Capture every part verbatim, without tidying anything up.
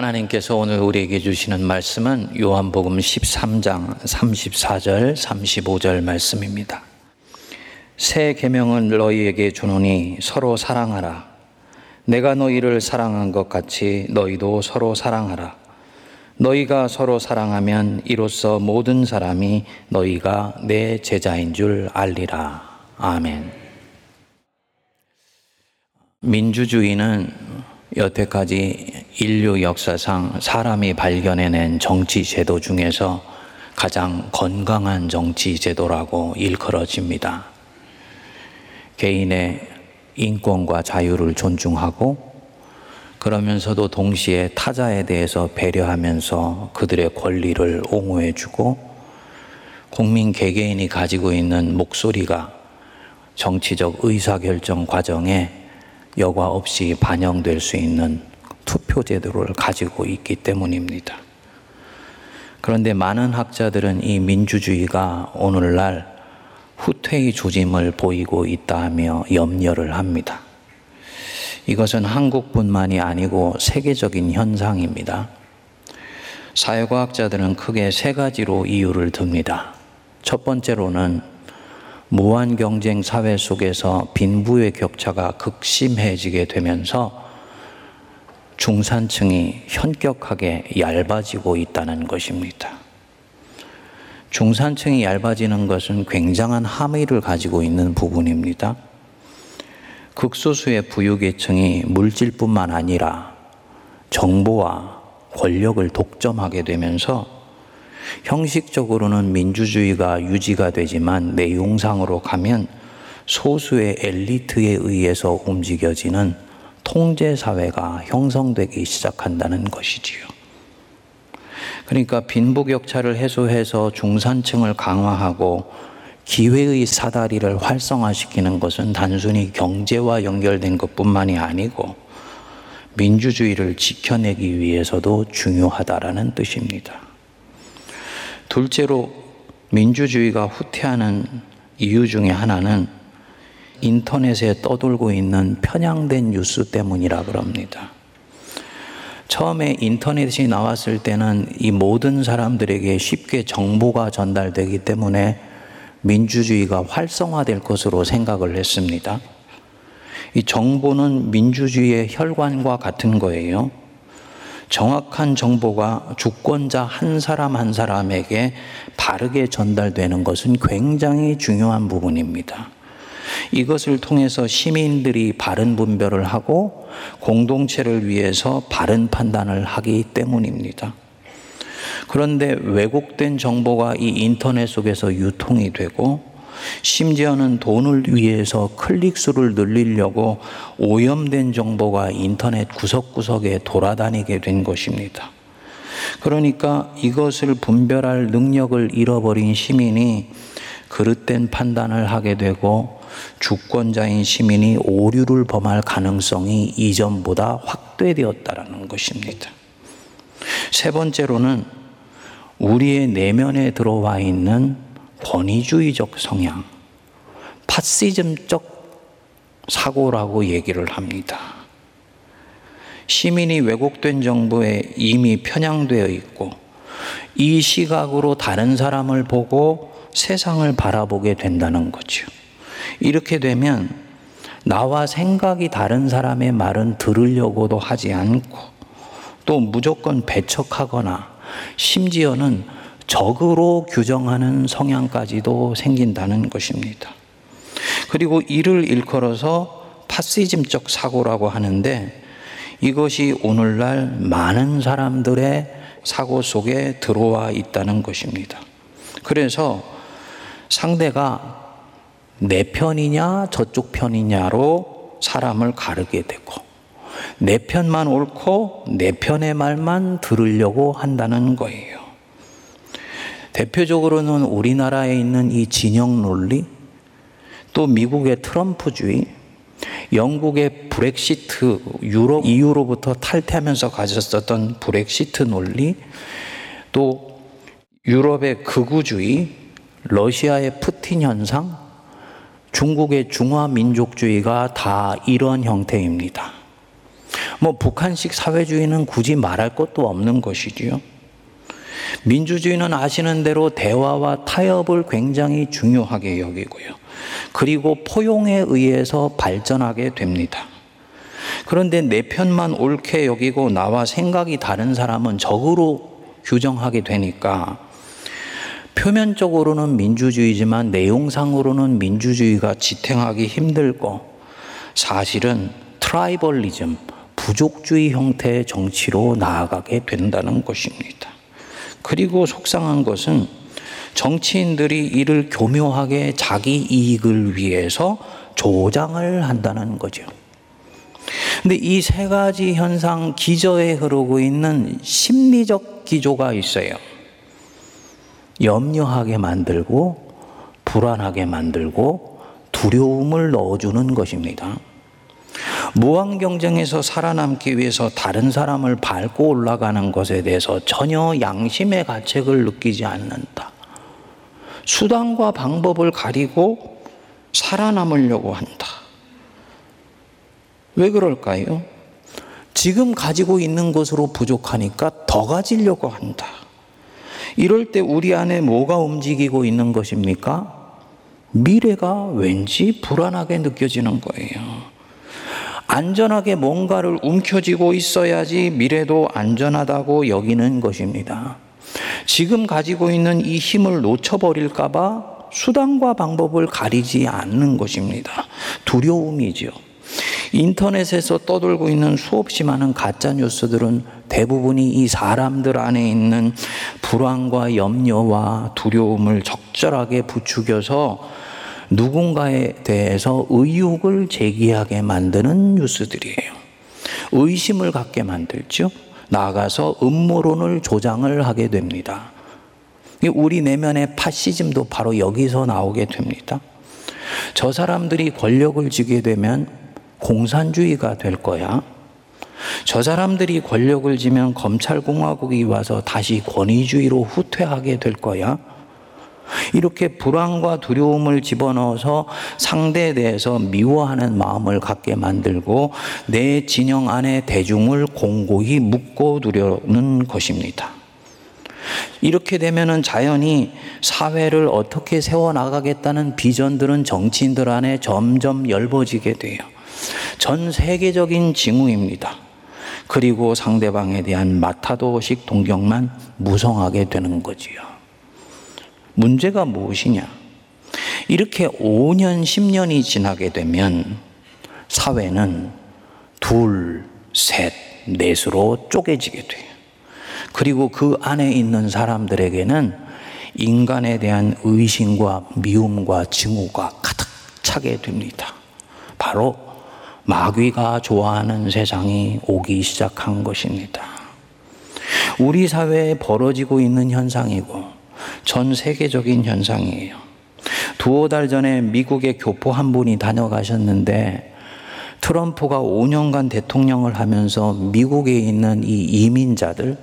하나님께서 오늘 우리에게 주시는 말씀은 요한복음 십삼 장 삼십사 절 삼십오 절 말씀입니다. 새 계명은 너희에게 주노니 서로 사랑하라. 내가 너희를 사랑한 것 같이 너희도 서로 사랑하라. 너희가 서로 사랑하면 이로써 모든 사람이 너희가 내 제자인 줄 알리라. 아멘. 민주주의는 여태까지 인류 역사상 사람이 발견해낸 정치 제도 중에서 가장 건강한 정치 제도라고 일컬어집니다. 개인의 인권과 자유를 존중하고 그러면서도 동시에 타자에 대해서 배려하면서 그들의 권리를 옹호해주고 국민 개개인이 가지고 있는 목소리가 정치적 의사결정 과정에 여과 없이 반영될 수 있는 투표 제도를 가지고 있기 때문입니다. 그런데 많은 학자들은 이 민주주의가 오늘날 후퇴의 조짐을 보이고 있다며 염려를 합니다. 이것은 한국뿐만이 아니고 세계적인 현상입니다. 사회과학자들은 크게 세 가지로 이유를 듭니다. 첫 번째로는 무한 경쟁 사회 속에서 빈부의 격차가 극심해지게 되면서 중산층이 현격하게 얇아지고 있다는 것입니다. 중산층이 얇아지는 것은 굉장한 함의를 가지고 있는 부분입니다. 극소수의 부유계층이 물질뿐만 아니라 정보와 권력을 독점하게 되면서 형식적으로는 민주주의가 유지가 되지만 내용상으로 가면 소수의 엘리트에 의해서 움직여지는 통제사회가 형성되기 시작한다는 것이지요. 그러니까 빈부격차를 해소해서 중산층을 강화하고 기회의 사다리를 활성화시키는 것은 단순히 경제와 연결된 것뿐만이 아니고 민주주의를 지켜내기 위해서도 중요하다라는 뜻입니다. 둘째로 민주주의가 후퇴하는 이유 중에 하나는 인터넷에 떠돌고 있는 편향된 뉴스 때문이라 그럽니다. 처음에 인터넷이 나왔을 때는 이 모든 사람들에게 쉽게 정보가 전달되기 때문에 민주주의가 활성화될 것으로 생각을 했습니다. 이 정보는 민주주의의 혈관과 같은 거예요. 정확한 정보가 주권자 한 사람 한 사람에게 바르게 전달되는 것은 굉장히 중요한 부분입니다. 이것을 통해서 시민들이 바른 분별을 하고 공동체를 위해서 바른 판단을 하기 때문입니다. 그런데 왜곡된 정보가 이 인터넷 속에서 유통이 되고 심지어는 돈을 위해서 클릭수를 늘리려고 오염된 정보가 인터넷 구석구석에 돌아다니게 된 것입니다. 그러니까 이것을 분별할 능력을 잃어버린 시민이 그릇된 판단을 하게 되고 주권자인 시민이 오류를 범할 가능성이 이전보다 확대되었다라는 것입니다. 세 번째로는 우리의 내면에 들어와 있는 권위주의적 성향, 파시즘적 사고라고 얘기를 합니다. 시민이 왜곡된 정보에 이미 편향되어 있고 이 시각으로 다른 사람을 보고 세상을 바라보게 된다는 거죠. 이렇게 되면 나와 생각이 다른 사람의 말은 들으려고도 하지 않고 또 무조건 배척하거나 심지어는 적으로 규정하는 성향까지도 생긴다는 것입니다. 그리고 이를 일컬어서 파시즘적 사고라고 하는데 이것이 오늘날 많은 사람들의 사고 속에 들어와 있다는 것입니다. 그래서 상대가 내 편이냐 저쪽 편이냐로 사람을 가르게 되고 내 편만 옳고 내 편의 말만 들으려고 한다는 거예요. 대표적으로는 우리나라에 있는 이 진영 논리, 또 미국의 트럼프주의, 영국의 브렉시트, 유럽 이유로부터 탈퇴하면서 가졌었던 브렉시트 논리, 또 유럽의 극우주의, 러시아의 푸틴 현상, 중국의 중화민족주의가 다 이런 형태입니다. 뭐 북한식 사회주의는 굳이 말할 것도 없는 것이지요. 민주주의는 아시는 대로 대화와 타협을 굉장히 중요하게 여기고요. 그리고 포용에 의해서 발전하게 됩니다. 그런데 내 편만 옳게 여기고 나와 생각이 다른 사람은 적으로 규정하게 되니까 표면적으로는 민주주의지만 내용상으로는 민주주의가 지탱하기 힘들고 사실은 트라이벌리즘, 부족주의 형태의 정치로 나아가게 된다는 것입니다. 그리고 속상한 것은 정치인들이 이를 교묘하게 자기 이익을 위해서 조장을 한다는 거죠. 근데 이 세 가지 현상 기저에 흐르고 있는 심리적 기조가 있어요. 염려하게 만들고 불안하게 만들고 두려움을 넣어주는 것입니다. 무한 경쟁에서 살아남기 위해서 다른 사람을 밟고 올라가는 것에 대해서 전혀 양심의 가책을 느끼지 않는다. 수단과 방법을 가리고 살아남으려고 한다. 왜 그럴까요? 지금 가지고 있는 것으로 부족하니까 더 가지려고 한다. 이럴 때 우리 안에 뭐가 움직이고 있는 것입니까? 미래가 왠지 불안하게 느껴지는 거예요. 안전하게 뭔가를 움켜쥐고 있어야지 미래도 안전하다고 여기는 것입니다. 지금 가지고 있는 이 힘을 놓쳐버릴까봐 수단과 방법을 가리지 않는 것입니다. 두려움이죠. 인터넷에서 떠돌고 있는 수없이 많은 가짜 뉴스들은 대부분이 이 사람들 안에 있는 불안과 염려와 두려움을 적절하게 부추겨서 누군가에 대해서 의혹을 제기하게 만드는 뉴스들이에요. 의심을 갖게 만들죠. 나아가서 음모론을 조장을 하게 됩니다. 우리 내면의 파시즘도 바로 여기서 나오게 됩니다. 저 사람들이 권력을 쥐게 되면 공산주의가 될 거야. 저 사람들이 권력을 쥐면 검찰공화국이 와서 다시 권위주의로 후퇴하게 될 거야. 이렇게 불안과 두려움을 집어넣어서 상대에 대해서 미워하는 마음을 갖게 만들고 내 진영 안에 대중을 공고히 묶어두려는 것입니다. 이렇게 되면은 자연히 사회를 어떻게 세워나가겠다는 비전들은 정치인들 안에 점점 엷어지게 돼요. 전 세계적인 징후입니다. 그리고 상대방에 대한 마타도식 동경만 무성하게 되는 거지요. 문제가 무엇이냐? 이렇게 오 년, 십 년이 지나게 되면 사회는 둘, 셋, 넷으로 쪼개지게 돼요. 그리고 그 안에 있는 사람들에게는 인간에 대한 의심과 미움과 증오가 가득 차게 됩니다. 바로 마귀가 좋아하는 세상이 오기 시작한 것입니다. 우리 사회에 벌어지고 있는 현상이고 전 세계적인 현상이에요. 두어 달 전에 미국의 교포 한 분이 다녀가셨는데 트럼프가 오 년간 대통령을 하면서 미국에 있는 이 이민자들,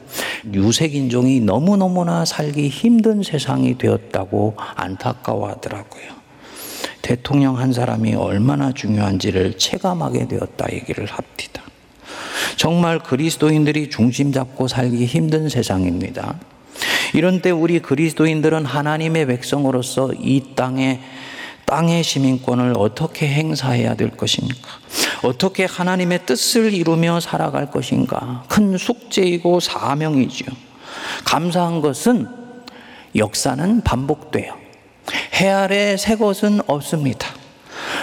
유색인종이 너무너무나 살기 힘든 세상이 되었다고 안타까워하더라고요. 대통령 한 사람이 얼마나 중요한지를 체감하게 되었다 얘기를 합니다. 정말 그리스도인들이 중심 잡고 살기 힘든 세상입니다. 이런 때 우리 그리스도인들은 하나님의 백성으로서 이 땅에 땅의 시민권을 어떻게 행사해야 될 것인가? 어떻게 하나님의 뜻을 이루며 살아갈 것인가? 큰 숙제이고 사명이지요. 감사한 것은 역사는 반복돼요. 해 아래 새 것은 없습니다.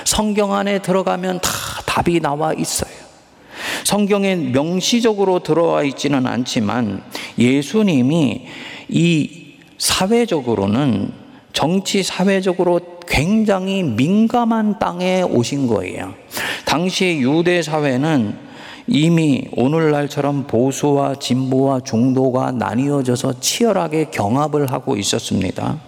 성경 안에 들어가면 다 답이 나와 있어요. 성경에 명시적으로 들어와 있지는 않지만 예수님이 이 사회적으로는 정치 사회적으로 굉장히 민감한 땅에 오신 거예요. 당시의 유대 사회는 이미 오늘날처럼 보수와 진보와 중도가 나뉘어져서 치열하게 경합을 하고 있었습니다.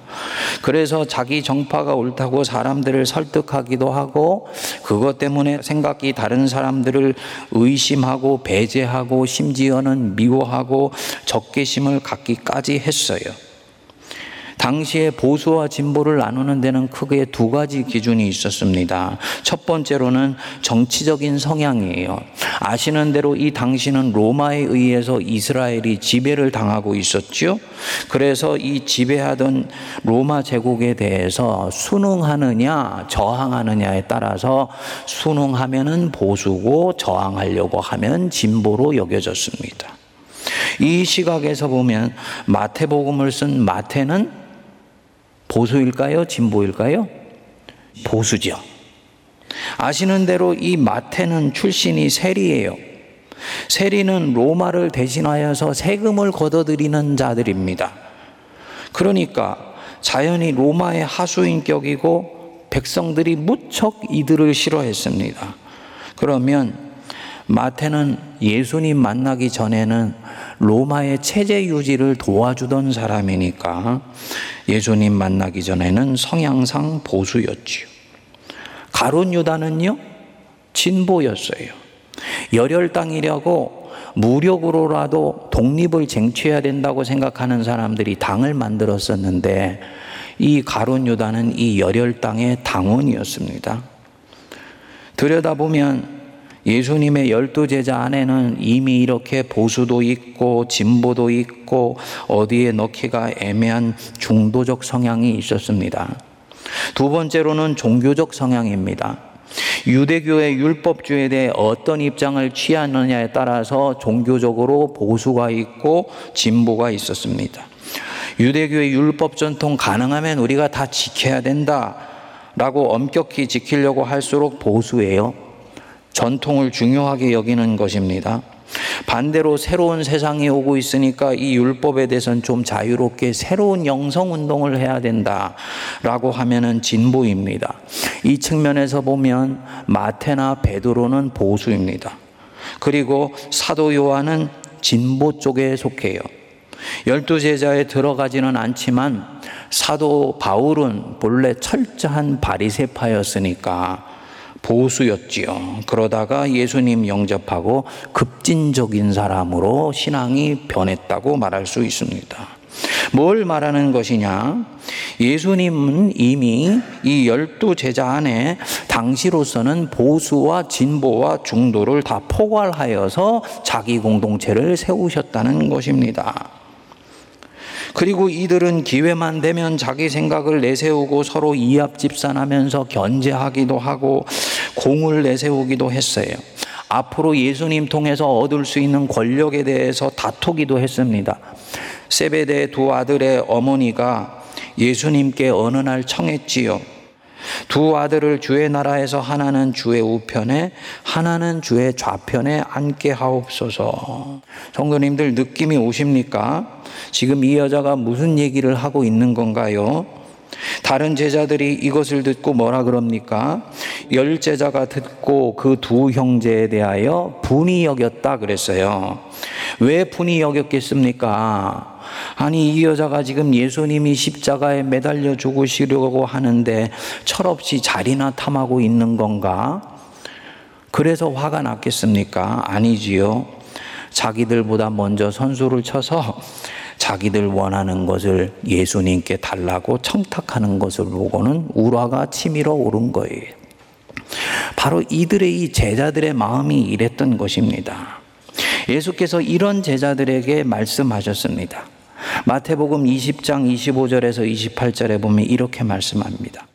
그래서 자기 정파가 옳다고 사람들을 설득하기도 하고 그것 때문에 생각이 다른 사람들을 의심하고 배제하고 심지어는 미워하고 적개심을 갖기까지 했어요. 당시에 보수와 진보를 나누는 데는 크게 두 가지 기준이 있었습니다. 첫 번째로는 정치적인 성향이에요. 아시는 대로 이 당시는 로마에 의해서 이스라엘이 지배를 당하고 있었죠. 그래서 이 지배하던 로마 제국에 대해서 순응하느냐 저항하느냐에 따라서 순응하면은 보수고 저항하려고 하면 진보로 여겨졌습니다. 이 시각에서 보면 마태복음을 쓴 마태는 보수일까요? 진보일까요? 보수죠. 아시는 대로 이 마태는 출신이 세리예요. 세리는 로마를 대신하여서 세금을 걷어들이는 자들입니다. 그러니까 자연히 로마의 하수인격이고 백성들이 무척 이들을 싫어했습니다. 그러면 마태는 예수님 만나기 전에는 로마의 체제 유지를 도와주던 사람이니까 예수님 만나기 전에는 성향상 보수였지요. 가룟 유다는요, 진보였어요. 열혈 당이라고 무력으로라도 독립을 쟁취해야 된다고 생각하는 사람들이 당을 만들었었는데 이 가룟 유다는 이 열혈 당의 당원이었습니다. 들여다보면 예수님의 열두 제자 안에는 이미 이렇게 보수도 있고 진보도 있고 어디에 넣기가 애매한 중도적 성향이 있었습니다. 두 번째로는 종교적 성향입니다. 유대교의 율법주의에 대해 어떤 입장을 취하느냐에 따라서 종교적으로 보수가 있고 진보가 있었습니다. 유대교의 율법 전통 가능하면 우리가 다 지켜야 된다라고 엄격히 지키려고 할수록 보수예요. 전통을 중요하게 여기는 것입니다. 반대로 새로운 세상이 오고 있으니까 이 율법에 대해서는 좀 자유롭게 새로운 영성운동을 해야 된다라고 하면은 진보입니다. 이 측면에서 보면 마태나 베드로는 보수입니다. 그리고 사도 요한은 진보 쪽에 속해요. 열두 제자에 들어가지는 않지만 사도 바울은 본래 철저한 바리새파였으니까 보수였지요. 그러다가 예수님 영접하고 급진적인 사람으로 신앙이 변했다고 말할 수 있습니다. 뭘 말하는 것이냐? 예수님은 이미 이 열두 제자 안에 당시로서는 보수와 진보와 중도를 다 포괄하여서 자기 공동체를 세우셨다는 것입니다. 그리고 이들은 기회만 되면 자기 생각을 내세우고 서로 이합집산하면서 견제하기도 하고 공을 내세우기도 했어요. 앞으로 예수님 통해서 얻을 수 있는 권력에 대해서 다투기도 했습니다. 세베대의 두 아들의 어머니가 예수님께 어느 날 청했지요. 두 아들을 주의 나라에서 하나는 주의 우편에 하나는 주의 좌편에 앉게 하옵소서. 성도님들 느낌이 오십니까? 지금 이 여자가 무슨 얘기를 하고 있는 건가요? 다른 제자들이 이것을 듣고 뭐라 그럽니까? 열 제자가 듣고 그 두 형제에 대하여 분이 여겼다 그랬어요. 왜 분이 여겼겠습니까? 아니 이 여자가 지금 예수님이 십자가에 매달려 죽으시려고 하는데 철없이 자리나 탐하고 있는 건가? 그래서 화가 났겠습니까? 아니지요. 자기들보다 먼저 선수를 쳐서 자기들 원하는 것을 예수님께 달라고 청탁하는 것을 보고는 우라가 치밀어 오른 거예요. 바로 이들의 이 제자들의 마음이 이랬던 것입니다. 예수께서 이런 제자들에게 말씀하셨습니다. 마태복음 이십 장 이십오 절에서 이십팔 절에 보면 이렇게 말씀합니다.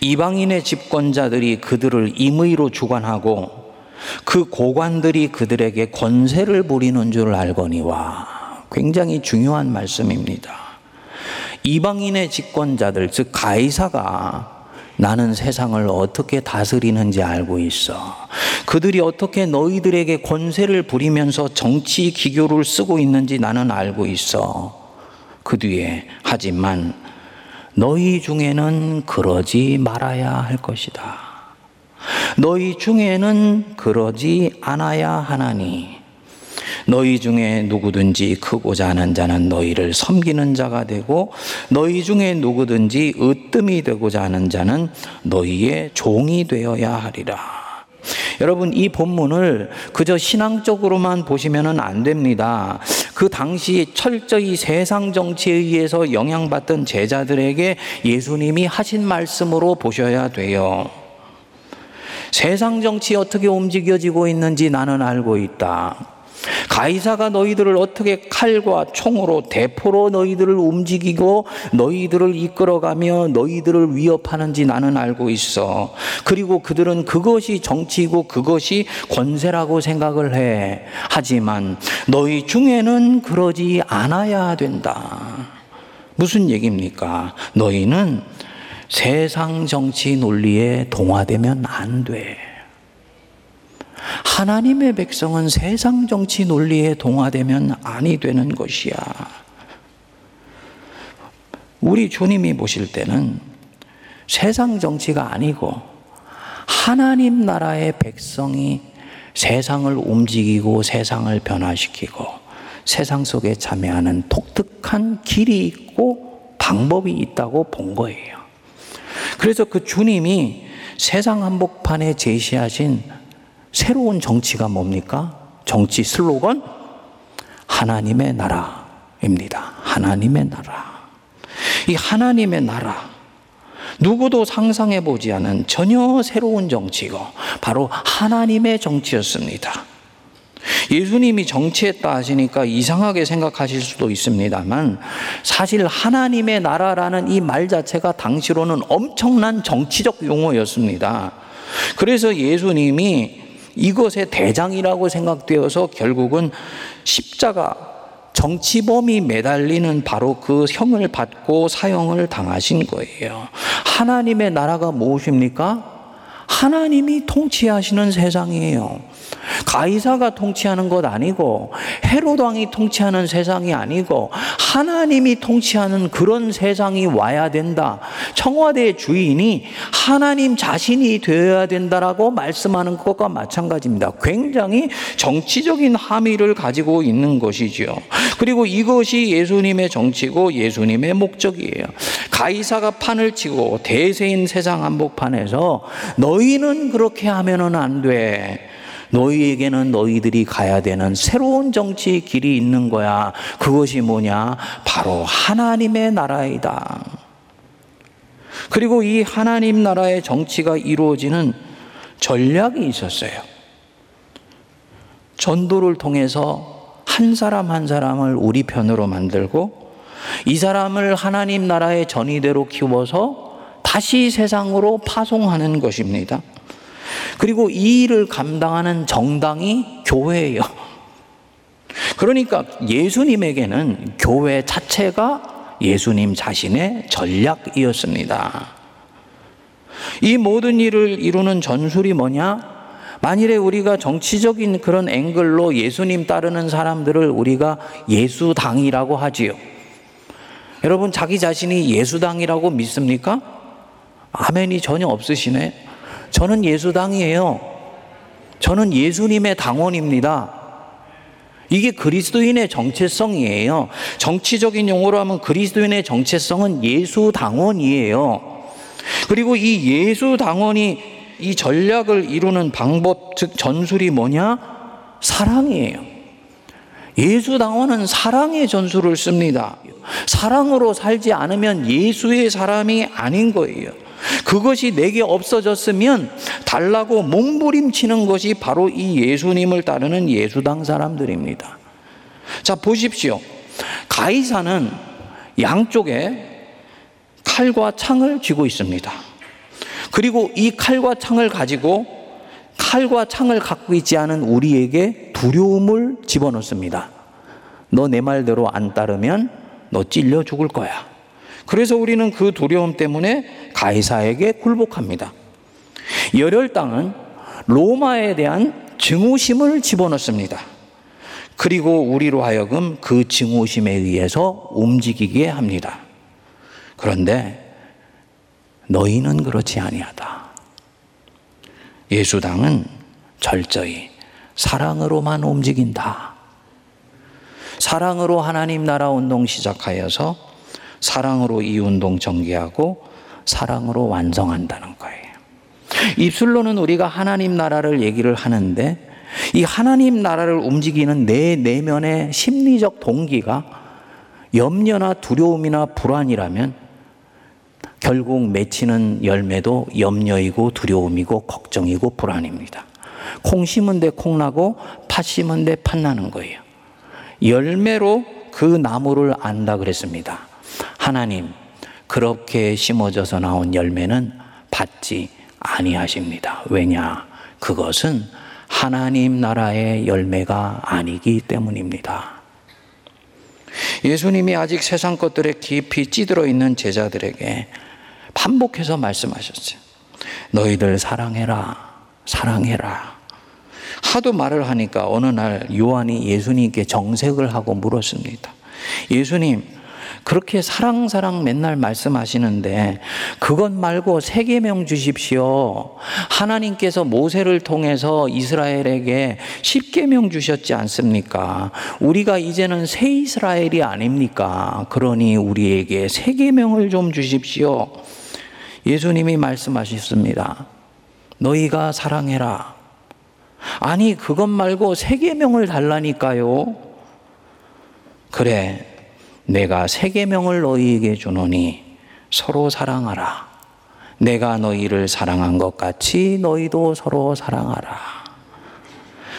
이방인의 집권자들이 그들을 임의로 주관하고 그 고관들이 그들에게 권세를 부리는 줄 알거니와. 굉장히 중요한 말씀입니다. 이방인의 집권자들, 즉 가이사가 나는 세상을 어떻게 다스리는지 알고 있어. 그들이 어떻게 너희들에게 권세를 부리면서 정치 기교를 쓰고 있는지 나는 알고 있어. 그 뒤에 하지만 너희 중에는 그러지 말아야 할 것이다. 너희 중에는 그러지 않아야 하나니. 너희 중에 누구든지 크고자 하는 자는 너희를 섬기는 자가 되고 너희 중에 누구든지 으뜸이 되고자 하는 자는 너희의 종이 되어야 하리라. 여러분, 이 본문을 그저 신앙적으로만 보시면 안 됩니다. 그 당시 철저히 세상 정치에 의해서 영향받던 제자들에게 예수님이 하신 말씀으로 보셔야 돼요. 세상 정치 어떻게 움직여지고 있는지 나는 알고 있다. 가이사가 너희들을 어떻게 칼과 총으로, 대포로 너희들을 움직이고 너희들을 이끌어가며 너희들을 위협하는지 나는 알고 있어. 그리고 그들은 그것이 정치이고 그것이 권세라고 생각을 해. 하지만 너희 중에는 그러지 않아야 된다. 무슨 얘기입니까? 너희는 세상 정치 논리에 동화되면 안 돼. 하나님의 백성은 세상 정치 논리에 동화되면 아니 되는 것이야. 우리 주님이 보실 때는 세상 정치가 아니고 하나님 나라의 백성이 세상을 움직이고 세상을 변화시키고 세상 속에 참여하는 독특한 길이 있고 방법이 있다고 본 거예요. 그래서 그 주님이 세상 한복판에 제시하신 새로운 정치가 뭡니까? 정치 슬로건? 하나님의 나라입니다. 하나님의 나라. 이 하나님의 나라, 누구도 상상해보지 않은 전혀 새로운 정치고 바로 하나님의 정치였습니다. 예수님이 정치했다 하시니까 이상하게 생각하실 수도 있습니다만, 사실 하나님의 나라라는 이 말 자체가 당시로는 엄청난 정치적 용어였습니다. 그래서 예수님이 이것의 대장이라고 생각되어서 결국은 십자가, 정치범이 매달리는 바로 그 형을 받고 사형을 당하신 거예요. 하나님의 나라가 무엇입니까? 하나님이 통치하시는 세상이에요. 가이사가 통치하는 것 아니고 헤롯 왕이 통치하는 세상이 아니고 하나님이 통치하는 그런 세상이 와야 된다. 청와대의 주인이 하나님 자신이 되어야 된다라고 말씀하는 것과 마찬가지입니다. 굉장히 정치적인 함의를 가지고 있는 것이죠. 그리고 이것이 예수님의 정치고 예수님의 목적이에요. 가이사가 판을 치고 대세인 세상 한복판에서 너희는 그렇게 하면은 안 돼. 너희에게는 너희들이 가야 되는 새로운 정치의 길이 있는 거야. 그것이 뭐냐? 바로 하나님의 나라이다. 그리고 이 하나님 나라의 정치가 이루어지는 전략이 있었어요. 전도를 통해서 한 사람 한 사람을 우리 편으로 만들고 이 사람을 하나님 나라의 전의대로 키워서 다시 세상으로 파송하는 것입니다. 그리고 이 일을 감당하는 정당이 교회예요. 그러니까 예수님에게는 교회 자체가 예수님 자신의 전략이었습니다. 이 모든 일을 이루는 전술이 뭐냐? 만일에 우리가 정치적인 그런 앵글로 예수님 따르는 사람들을 우리가 예수당이라고 하지요. 여러분, 자기 자신이 예수당이라고 믿습니까? 아멘이 전혀 없으시네. 저는 예수당이에요. 저는 예수님의 당원입니다. 이게 그리스도인의 정체성이에요. 정치적인 용어로 하면 그리스도인의 정체성은 예수당원이에요. 그리고 이 예수당원이 이 전략을 이루는 방법, 즉 전술이 뭐냐? 사랑이에요. 예수당원은 사랑의 전술을 씁니다. 사랑으로 살지 않으면 예수의 사람이 아닌 거예요. 그것이 내게 없어졌으면 달라고 몸부림치는 것이 바로 이 예수님을 따르는 예수당 사람들입니다. 자, 보십시오. 가이사는 양쪽에 칼과 창을 쥐고 있습니다. 그리고 이 칼과 창을 가지고 칼과 창을 갖고 있지 않은 우리에게 두려움을 집어넣습니다. 너 내 말대로 안 따르면 너 찔려 죽을 거야. 그래서 우리는 그 두려움 때문에 가이사에게 굴복합니다. 열혈당은 로마에 대한 증오심을 집어넣습니다. 그리고 우리로 하여금 그 증오심에 의해서 움직이게 합니다. 그런데 너희는 그렇지 아니하다. 예수당은 철저히 사랑으로만 움직인다. 사랑으로 하나님 나라 운동 시작하여서 사랑으로 이 운동 전개하고 사랑으로 완성한다는 거예요. 입술로는 우리가 하나님 나라를 얘기를 하는데 이 하나님 나라를 움직이는 내 내면의 심리적 동기가 염려나 두려움이나 불안이라면 결국 맺히는 열매도 염려이고 두려움이고 걱정이고 불안입니다. 콩 심은 데 콩 나고 팥 심은 데 팥 나는 거예요. 열매로 그 나무를 안다 그랬습니다. 하나님, 그렇게 심어져서 나온 열매는 받지 아니하십니다. 왜냐? 그것은 하나님 나라의 열매가 아니기 때문입니다. 예수님이 아직 세상 것들에 깊이 찌들어 있는 제자들에게 반복해서 말씀하셨어요. 너희들 사랑해라, 사랑해라. 하도 말을 하니까 어느 날 요한이 예수님께 정색을 하고 물었습니다. 예수님, 그렇게 사랑사랑 맨날 말씀하시는데 그것 말고 세 계명 주십시오. 하나님께서 모세를 통해서 이스라엘에게 십 계명 주셨지 않습니까? 우리가 이제는 새 이스라엘이 아닙니까? 그러니 우리에게 세 계명을 좀 주십시오. 예수님이 말씀하셨습니다. 너희가 사랑해라. 아니, 그것 말고 세 계명을 달라니까요. 그래, 내가 세 계명을 너희에게 주노니 서로 사랑하라. 내가 너희를 사랑한 것 같이 너희도 서로 사랑하라.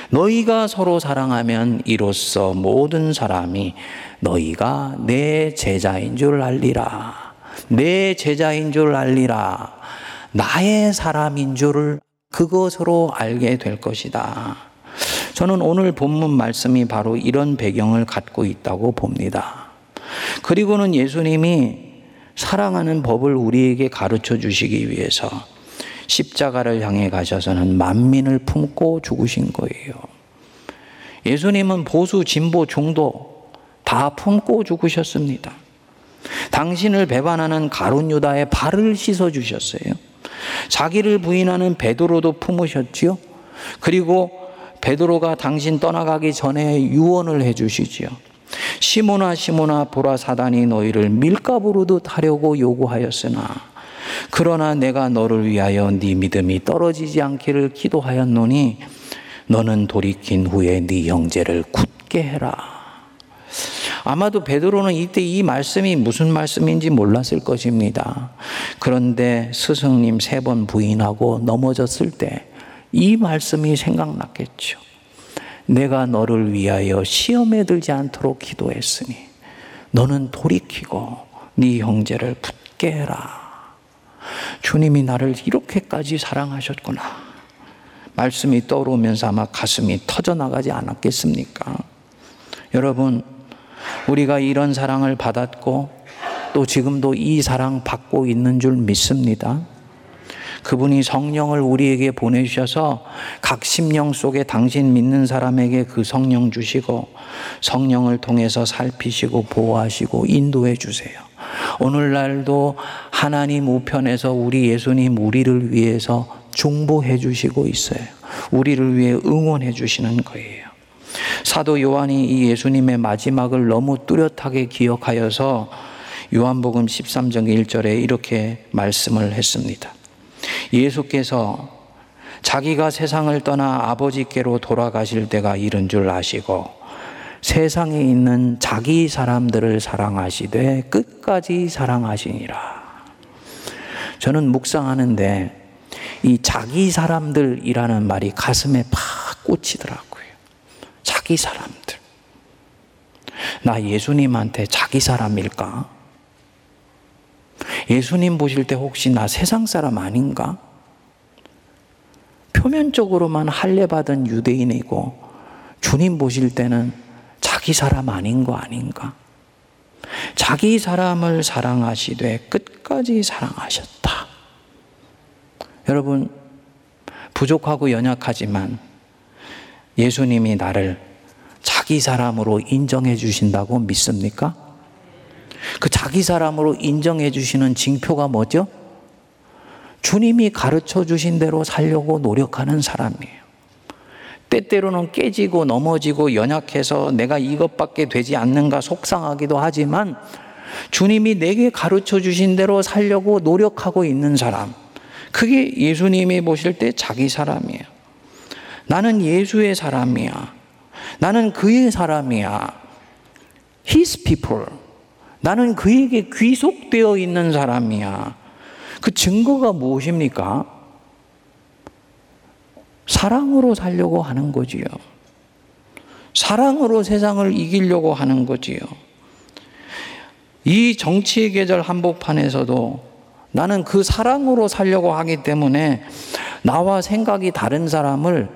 너희가 서로 사랑하면 이로써 모든 사람이 너희가 내 제자인 줄 알리라. 내 제자인 줄 알리라. 나의 사람인 줄을 그것으로 알게 될 것이다. 저는 오늘 본문 말씀이 바로 이런 배경을 갖고 있다고 봅니다. 그리고는 예수님이 사랑하는 법을 우리에게 가르쳐 주시기 위해서 십자가를 향해 가셔서는 만민을 품고 죽으신 거예요. 예수님은 보수, 진보, 중도 다 품고 죽으셨습니다. 당신을 배반하는 가룟 유다의 발을 씻어 주셨어요. 자기를 부인하는 베드로도 품으셨지요. 그리고 베드로가 당신 떠나가기 전에 유언을 해 주시지요. 시몬아 시몬아 보라 사단이 너희를 밀가부르듯 하려고 요구하였으나 그러나 내가 너를 위하여 네 믿음이 떨어지지 않기를 기도하였노니 너는 돌이킨 후에 네 형제를 굳게 해라. 아마도 베드로는 이때 이 말씀이 무슨 말씀인지 몰랐을 것입니다. 그런데 스승님 세 번 부인하고 넘어졌을 때 이 말씀이 생각났겠죠. 내가 너를 위하여 시험에 들지 않도록 기도했으니 너는 돌이키고 네 형제를 붙게 해라. 주님이 나를 이렇게까지 사랑하셨구나. 말씀이 떠오르면서 아마 가슴이 터져나가지 않았겠습니까? 여러분, 우리가 이런 사랑을 받았고 또 지금도 이 사랑 받고 있는 줄 믿습니다. 그분이 성령을 우리에게 보내주셔서 각 심령 속에 당신 믿는 사람에게 그 성령 주시고 성령을 통해서 살피시고 보호하시고 인도해 주세요. 오늘날도 하나님 우편에서 우리 예수님 우리를 위해서 중보해 주시고 있어요. 우리를 위해 응원해 주시는 거예요. 사도 요한이 이 예수님의 마지막을 너무 뚜렷하게 기억하여서 요한복음 십삼 장 일 절에 이렇게 말씀을 했습니다. 예수께서 자기가 세상을 떠나 아버지께로 돌아가실 때가 이른 줄 아시고 세상에 있는 자기 사람들을 사랑하시되 끝까지 사랑하시니라. 저는 묵상하는데 이 자기 사람들이라는 말이 가슴에 팍 꽂히더라고요. 자기 사람들. 나 예수님한테 자기 사람일까? 예수님 보실 때 혹시 나 세상 사람 아닌가? 표면적으로만 할례받은 유대인이고 주님 보실 때는 자기 사람 아닌 거 아닌가? 자기 사람을 사랑하시되 끝까지 사랑하셨다. 여러분, 부족하고 연약하지만 예수님이 나를 자기 사람으로 인정해 주신다고 믿습니까? 그 자기 사람으로 인정해 주시는 징표가 뭐죠? 주님이 가르쳐 주신 대로 살려고 노력하는 사람이에요. 때때로는 깨지고 넘어지고 연약해서 내가 이것밖에 되지 않는가 속상하기도 하지만 주님이 내게 가르쳐 주신 대로 살려고 노력하고 있는 사람. 그게 예수님이 보실 때 자기 사람이에요. 나는 예수의 사람이야. 나는 그의 사람이야. His people. 나는 그에게 귀속되어 있는 사람이야. 그 증거가 무엇입니까? 사랑으로 살려고 하는 거지요. 사랑으로 세상을 이기려고 하는 거지요. 이 정치의 계절 한복판에서도 나는 그 사랑으로 살려고 하기 때문에 나와 생각이 다른 사람을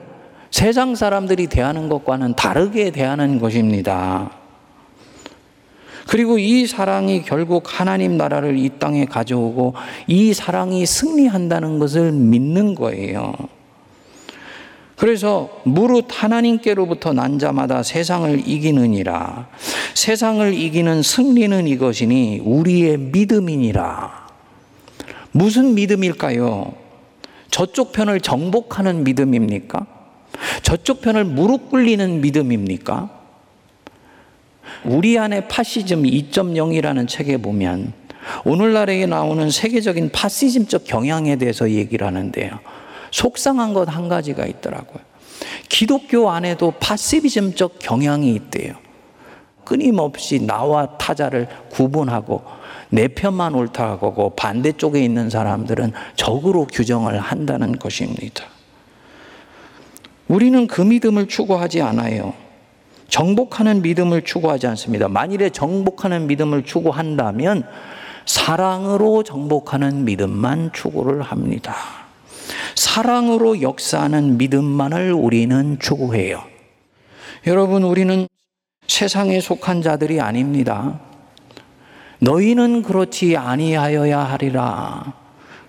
세상 사람들이 대하는 것과는 다르게 대하는 것입니다. 그리고 이 사랑이 결국 하나님 나라를 이 땅에 가져오고 이 사랑이 승리한다는 것을 믿는 거예요. 그래서 무릇 하나님께로부터 난 자마다 세상을 이기느니라. 세상을 이기는 승리는 이것이니 우리의 믿음이니라. 무슨 믿음일까요? 저쪽 편을 정복하는 믿음입니까? 저쪽 편을 무릎 꿇리는 믿음입니까? 우리 안에 파시즘 이 점 영이라는 책에 보면 오늘날에 나오는 세계적인 파시즘적 경향에 대해서 얘기를 하는데요. 속상한 것 한 가지가 있더라고요. 기독교 안에도 파시즘적 경향이 있대요. 끊임없이 나와 타자를 구분하고 내 편만 옳다고 하고 반대쪽에 있는 사람들은 적으로 규정을 한다는 것입니다. 우리는 그 믿음을 추구하지 않아요. 정복하는 믿음을 추구하지 않습니다. 만일에 정복하는 믿음을 추구한다면 사랑으로 정복하는 믿음만 추구를 합니다. 사랑으로 역사하는 믿음만을 우리는 추구해요. 여러분, 우리는 세상에 속한 자들이 아닙니다. 너희는 그렇지 아니하여야 하리라.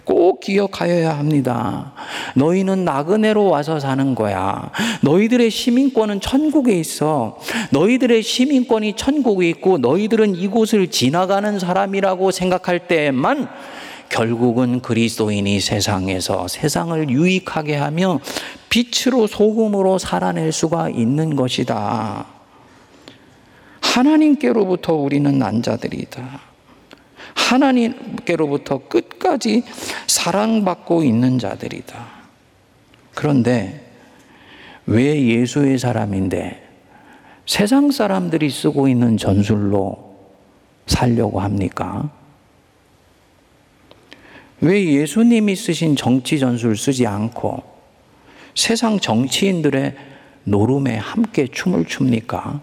꼭 기억하여야 합니다. 너희는 나그네로 와서 사는 거야. 너희들의 시민권은 천국에 있어. 너희들의 시민권이 천국에 있고 너희들은 이곳을 지나가는 사람이라고 생각할 때만 결국은 그리스도인이 세상에서 세상을 유익하게 하며 빛으로 소금으로 살아낼 수가 있는 것이다. 하나님께로부터 우리는 난 자들이다. 하나님께로부터 끝까지 사랑받고 있는 자들이다. 그런데 왜 예수의 사람인데 세상 사람들이 쓰고 있는 전술로 살려고 합니까? 왜 예수님이 쓰신 정치 전술 쓰지 않고 세상 정치인들의 노름에 함께 춤을 춥니까?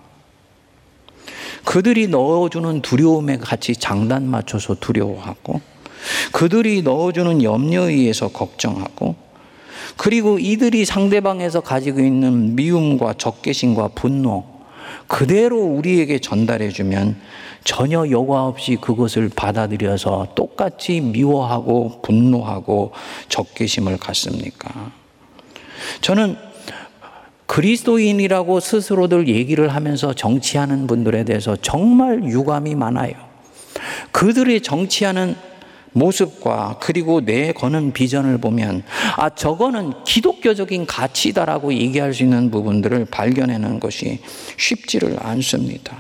그들이 넣어주는 두려움에 같이 장단 맞춰서 두려워하고 그들이 넣어주는 염려에 의해서 걱정하고 그리고 이들이 상대방에서 가지고 있는 미움과 적개심과 분노 그대로 우리에게 전달해주면 전혀 여과 없이 그것을 받아들여서 똑같이 미워하고 분노하고 적개심을 갖습니까? 저는 그리스도인이라고 스스로들 얘기를 하면서 정치하는 분들에 대해서 정말 유감이 많아요. 그들이 정치하는 모습과 그리고 내거는 비전을 보면 아 저거는 기독교적인 가치다라고 얘기할 수 있는 부분들을 발견하는 것이 쉽지를 않습니다.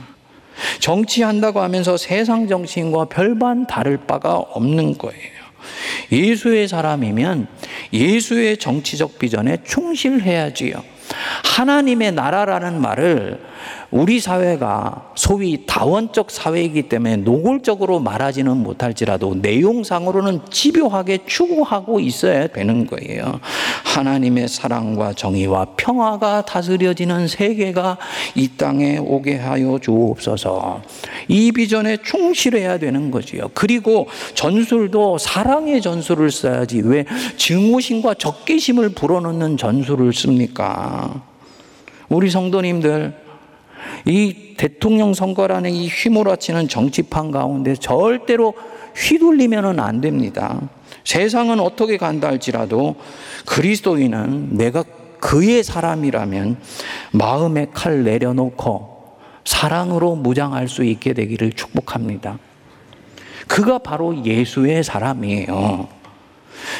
정치한다고 하면서 세상 정치인과 별반 다를 바가 없는 거예요. 예수의 사람이면 예수의 정치적 비전에 충실해야지요. 하나님의 나라라는 말을 우리 사회가 소위 다원적 사회이기 때문에 노골적으로 말하지는 못할지라도 내용상으로는 집요하게 추구하고 있어야 되는 거예요. 하나님의 사랑과 정의와 평화가 다스려지는 세계가 이 땅에 오게 하여 주옵소서. 이 비전에 충실해야 되는 거지요. 그리고 전술도 사랑의 전술을 써야지 왜 증오심과 적개심을 불어넣는 전술을 씁니까? 우리 성도님들, 이 대통령 선거라는 이 휘몰아치는 정치판 가운데 절대로 휘둘리면 안 됩니다. 세상은 어떻게 간다 할지라도 그리스도인은 내가 그의 사람이라면 마음에 칼 내려놓고 사랑으로 무장할 수 있게 되기를 축복합니다. 그가 바로 예수의 사람이에요.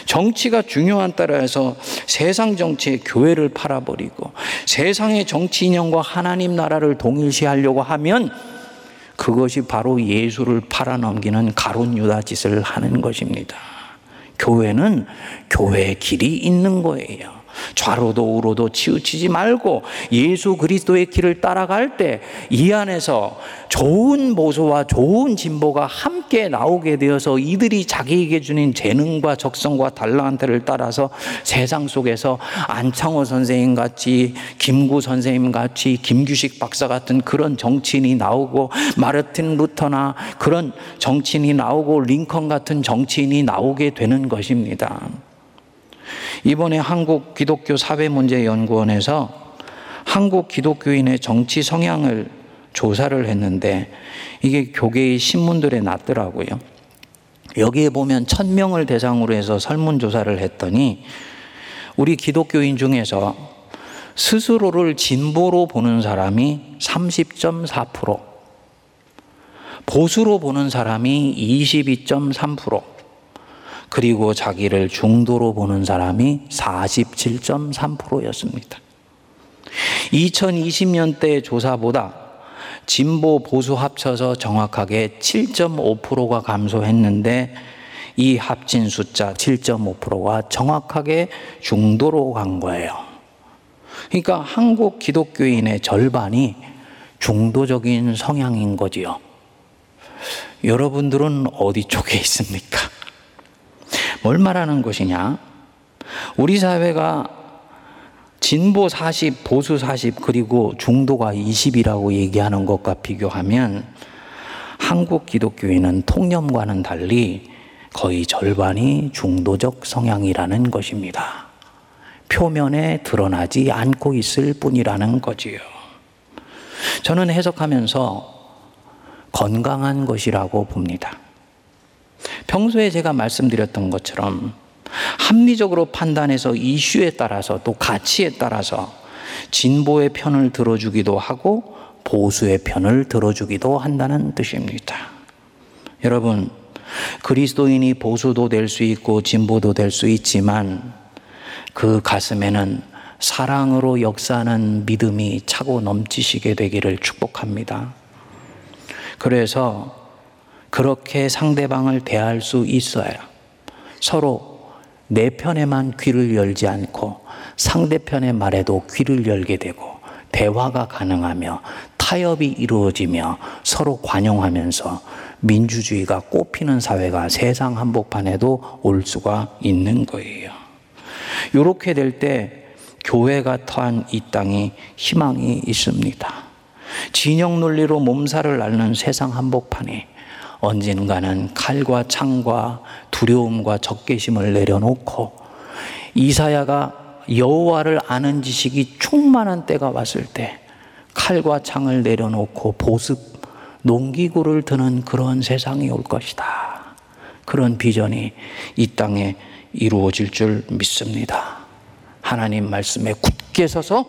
정치가 중요한 따라서 세상 정치의 교회를 팔아버리고 세상의 정치 인형과 하나님 나라를 동일시하려고 하면 그것이 바로 예수를 팔아넘기는 가룟 유다 짓을 하는 것입니다. 교회는 교회의 길이 있는 거예요. 좌로도 우로도 치우치지 말고 예수 그리스도의 길을 따라갈 때 이 안에서 좋은 보소와 좋은 진보가 함께 나오게 되어서 이들이 자기에게 주는 재능과 적성과 달란트를 따라서 세상 속에서 안창호 선생님같이 김구 선생님같이 김규식 박사 같은 그런 정치인이 나오고 마르틴 루터나 그런 정치인이 나오고 링컨 같은 정치인이 나오게 되는 것입니다. 이번에 한국 기독교 사회문제연구원에서 한국 기독교인의 정치 성향을 조사를 했는데 이게 교계의 신문들에 났더라고요. 여기에 보면 천 명을 대상으로 해서 설문조사를 했더니 우리 기독교인 중에서 스스로를 진보로 보는 사람이 삼십 점 사 퍼센트, 보수로 보는 사람이 이십이 점 삼 퍼센트, 그리고 자기를 중도로 보는 사람이 사십칠 점 삼 퍼센트였습니다. 이천이십 년대 조사보다 진보 보수 합쳐서 정확하게 칠 점 오 퍼센트가 감소했는데 이 합친 숫자 칠 점 오 퍼센트가 정확하게 중도로 간 거예요. 그러니까 한국 기독교인의 절반이 중도적인 성향인 거지요. 여러분들은 어디 쪽에 있습니까? 뭘 말하는 것이냐? 우리 사회가 진보 사십, 보수 사십, 그리고 중도가 이십이라고 얘기하는 것과 비교하면 한국 기독교인은 통념과는 달리 거의 절반이 중도적 성향이라는 것입니다. 표면에 드러나지 않고 있을 뿐이라는 거지요. 저는 해석하면서 건강한 것이라고 봅니다. 평소에 제가 말씀드렸던 것처럼 합리적으로 판단해서 이슈에 따라서 또 가치에 따라서 진보의 편을 들어주기도 하고 보수의 편을 들어주기도 한다는 뜻입니다. 여러분, 그리스도인이 보수도 될 수 있고 진보도 될 수 있지만 그 가슴에는 사랑으로 역사하는 믿음이 차고 넘치시게 되기를 축복합니다. 그래서 그렇게 상대방을 대할 수 있어야 서로 내 편에만 귀를 열지 않고 상대편의 말에도 귀를 열게 되고 대화가 가능하며 타협이 이루어지며 서로 관용하면서 민주주의가 꽃피는 사회가 세상 한복판에도 올 수가 있는 거예요. 이렇게 될 때 교회가 터한 이 땅이 희망이 있습니다. 진영 논리로 몸살을 앓는 세상 한복판이 언젠가는 칼과 창과 두려움과 적개심을 내려놓고 이사야가 여호와를 아는 지식이 충만한 때가 왔을 때 칼과 창을 내려놓고 보습, 농기구를 드는 그런 세상이 올 것이다. 그런 비전이 이 땅에 이루어질 줄 믿습니다. 하나님 말씀에 굳게 서서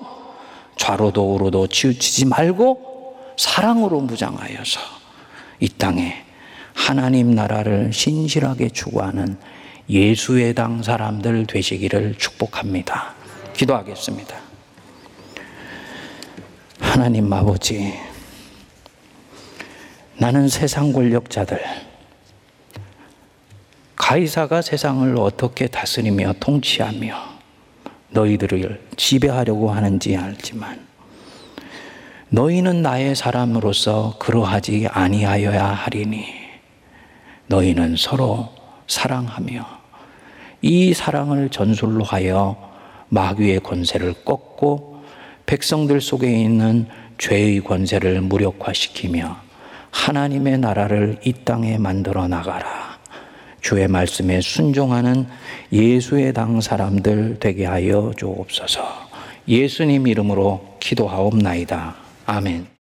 좌로도 우로도 치우치지 말고 사랑으로 무장하여서 이 땅에 하나님 나라를 신실하게 추구하는 예수의 당 사람들 되시기를 축복합니다. 기도하겠습니다. 하나님 아버지, 나는 세상 권력자들, 가이사가 세상을 어떻게 다스리며 통치하며 너희들을 지배하려고 하는지 알지만 너희는 나의 사람으로서 그러하지 아니하여야 하리니 너희는 서로 사랑하며 이 사랑을 전술로 하여 마귀의 권세를 꺾고 백성들 속에 있는 죄의 권세를 무력화시키며 하나님의 나라를 이 땅에 만들어 나가라. 주의 말씀에 순종하는 예수의 당 사람들 되게 하여 주옵소서. 예수님 이름으로 기도하옵나이다. 아멘.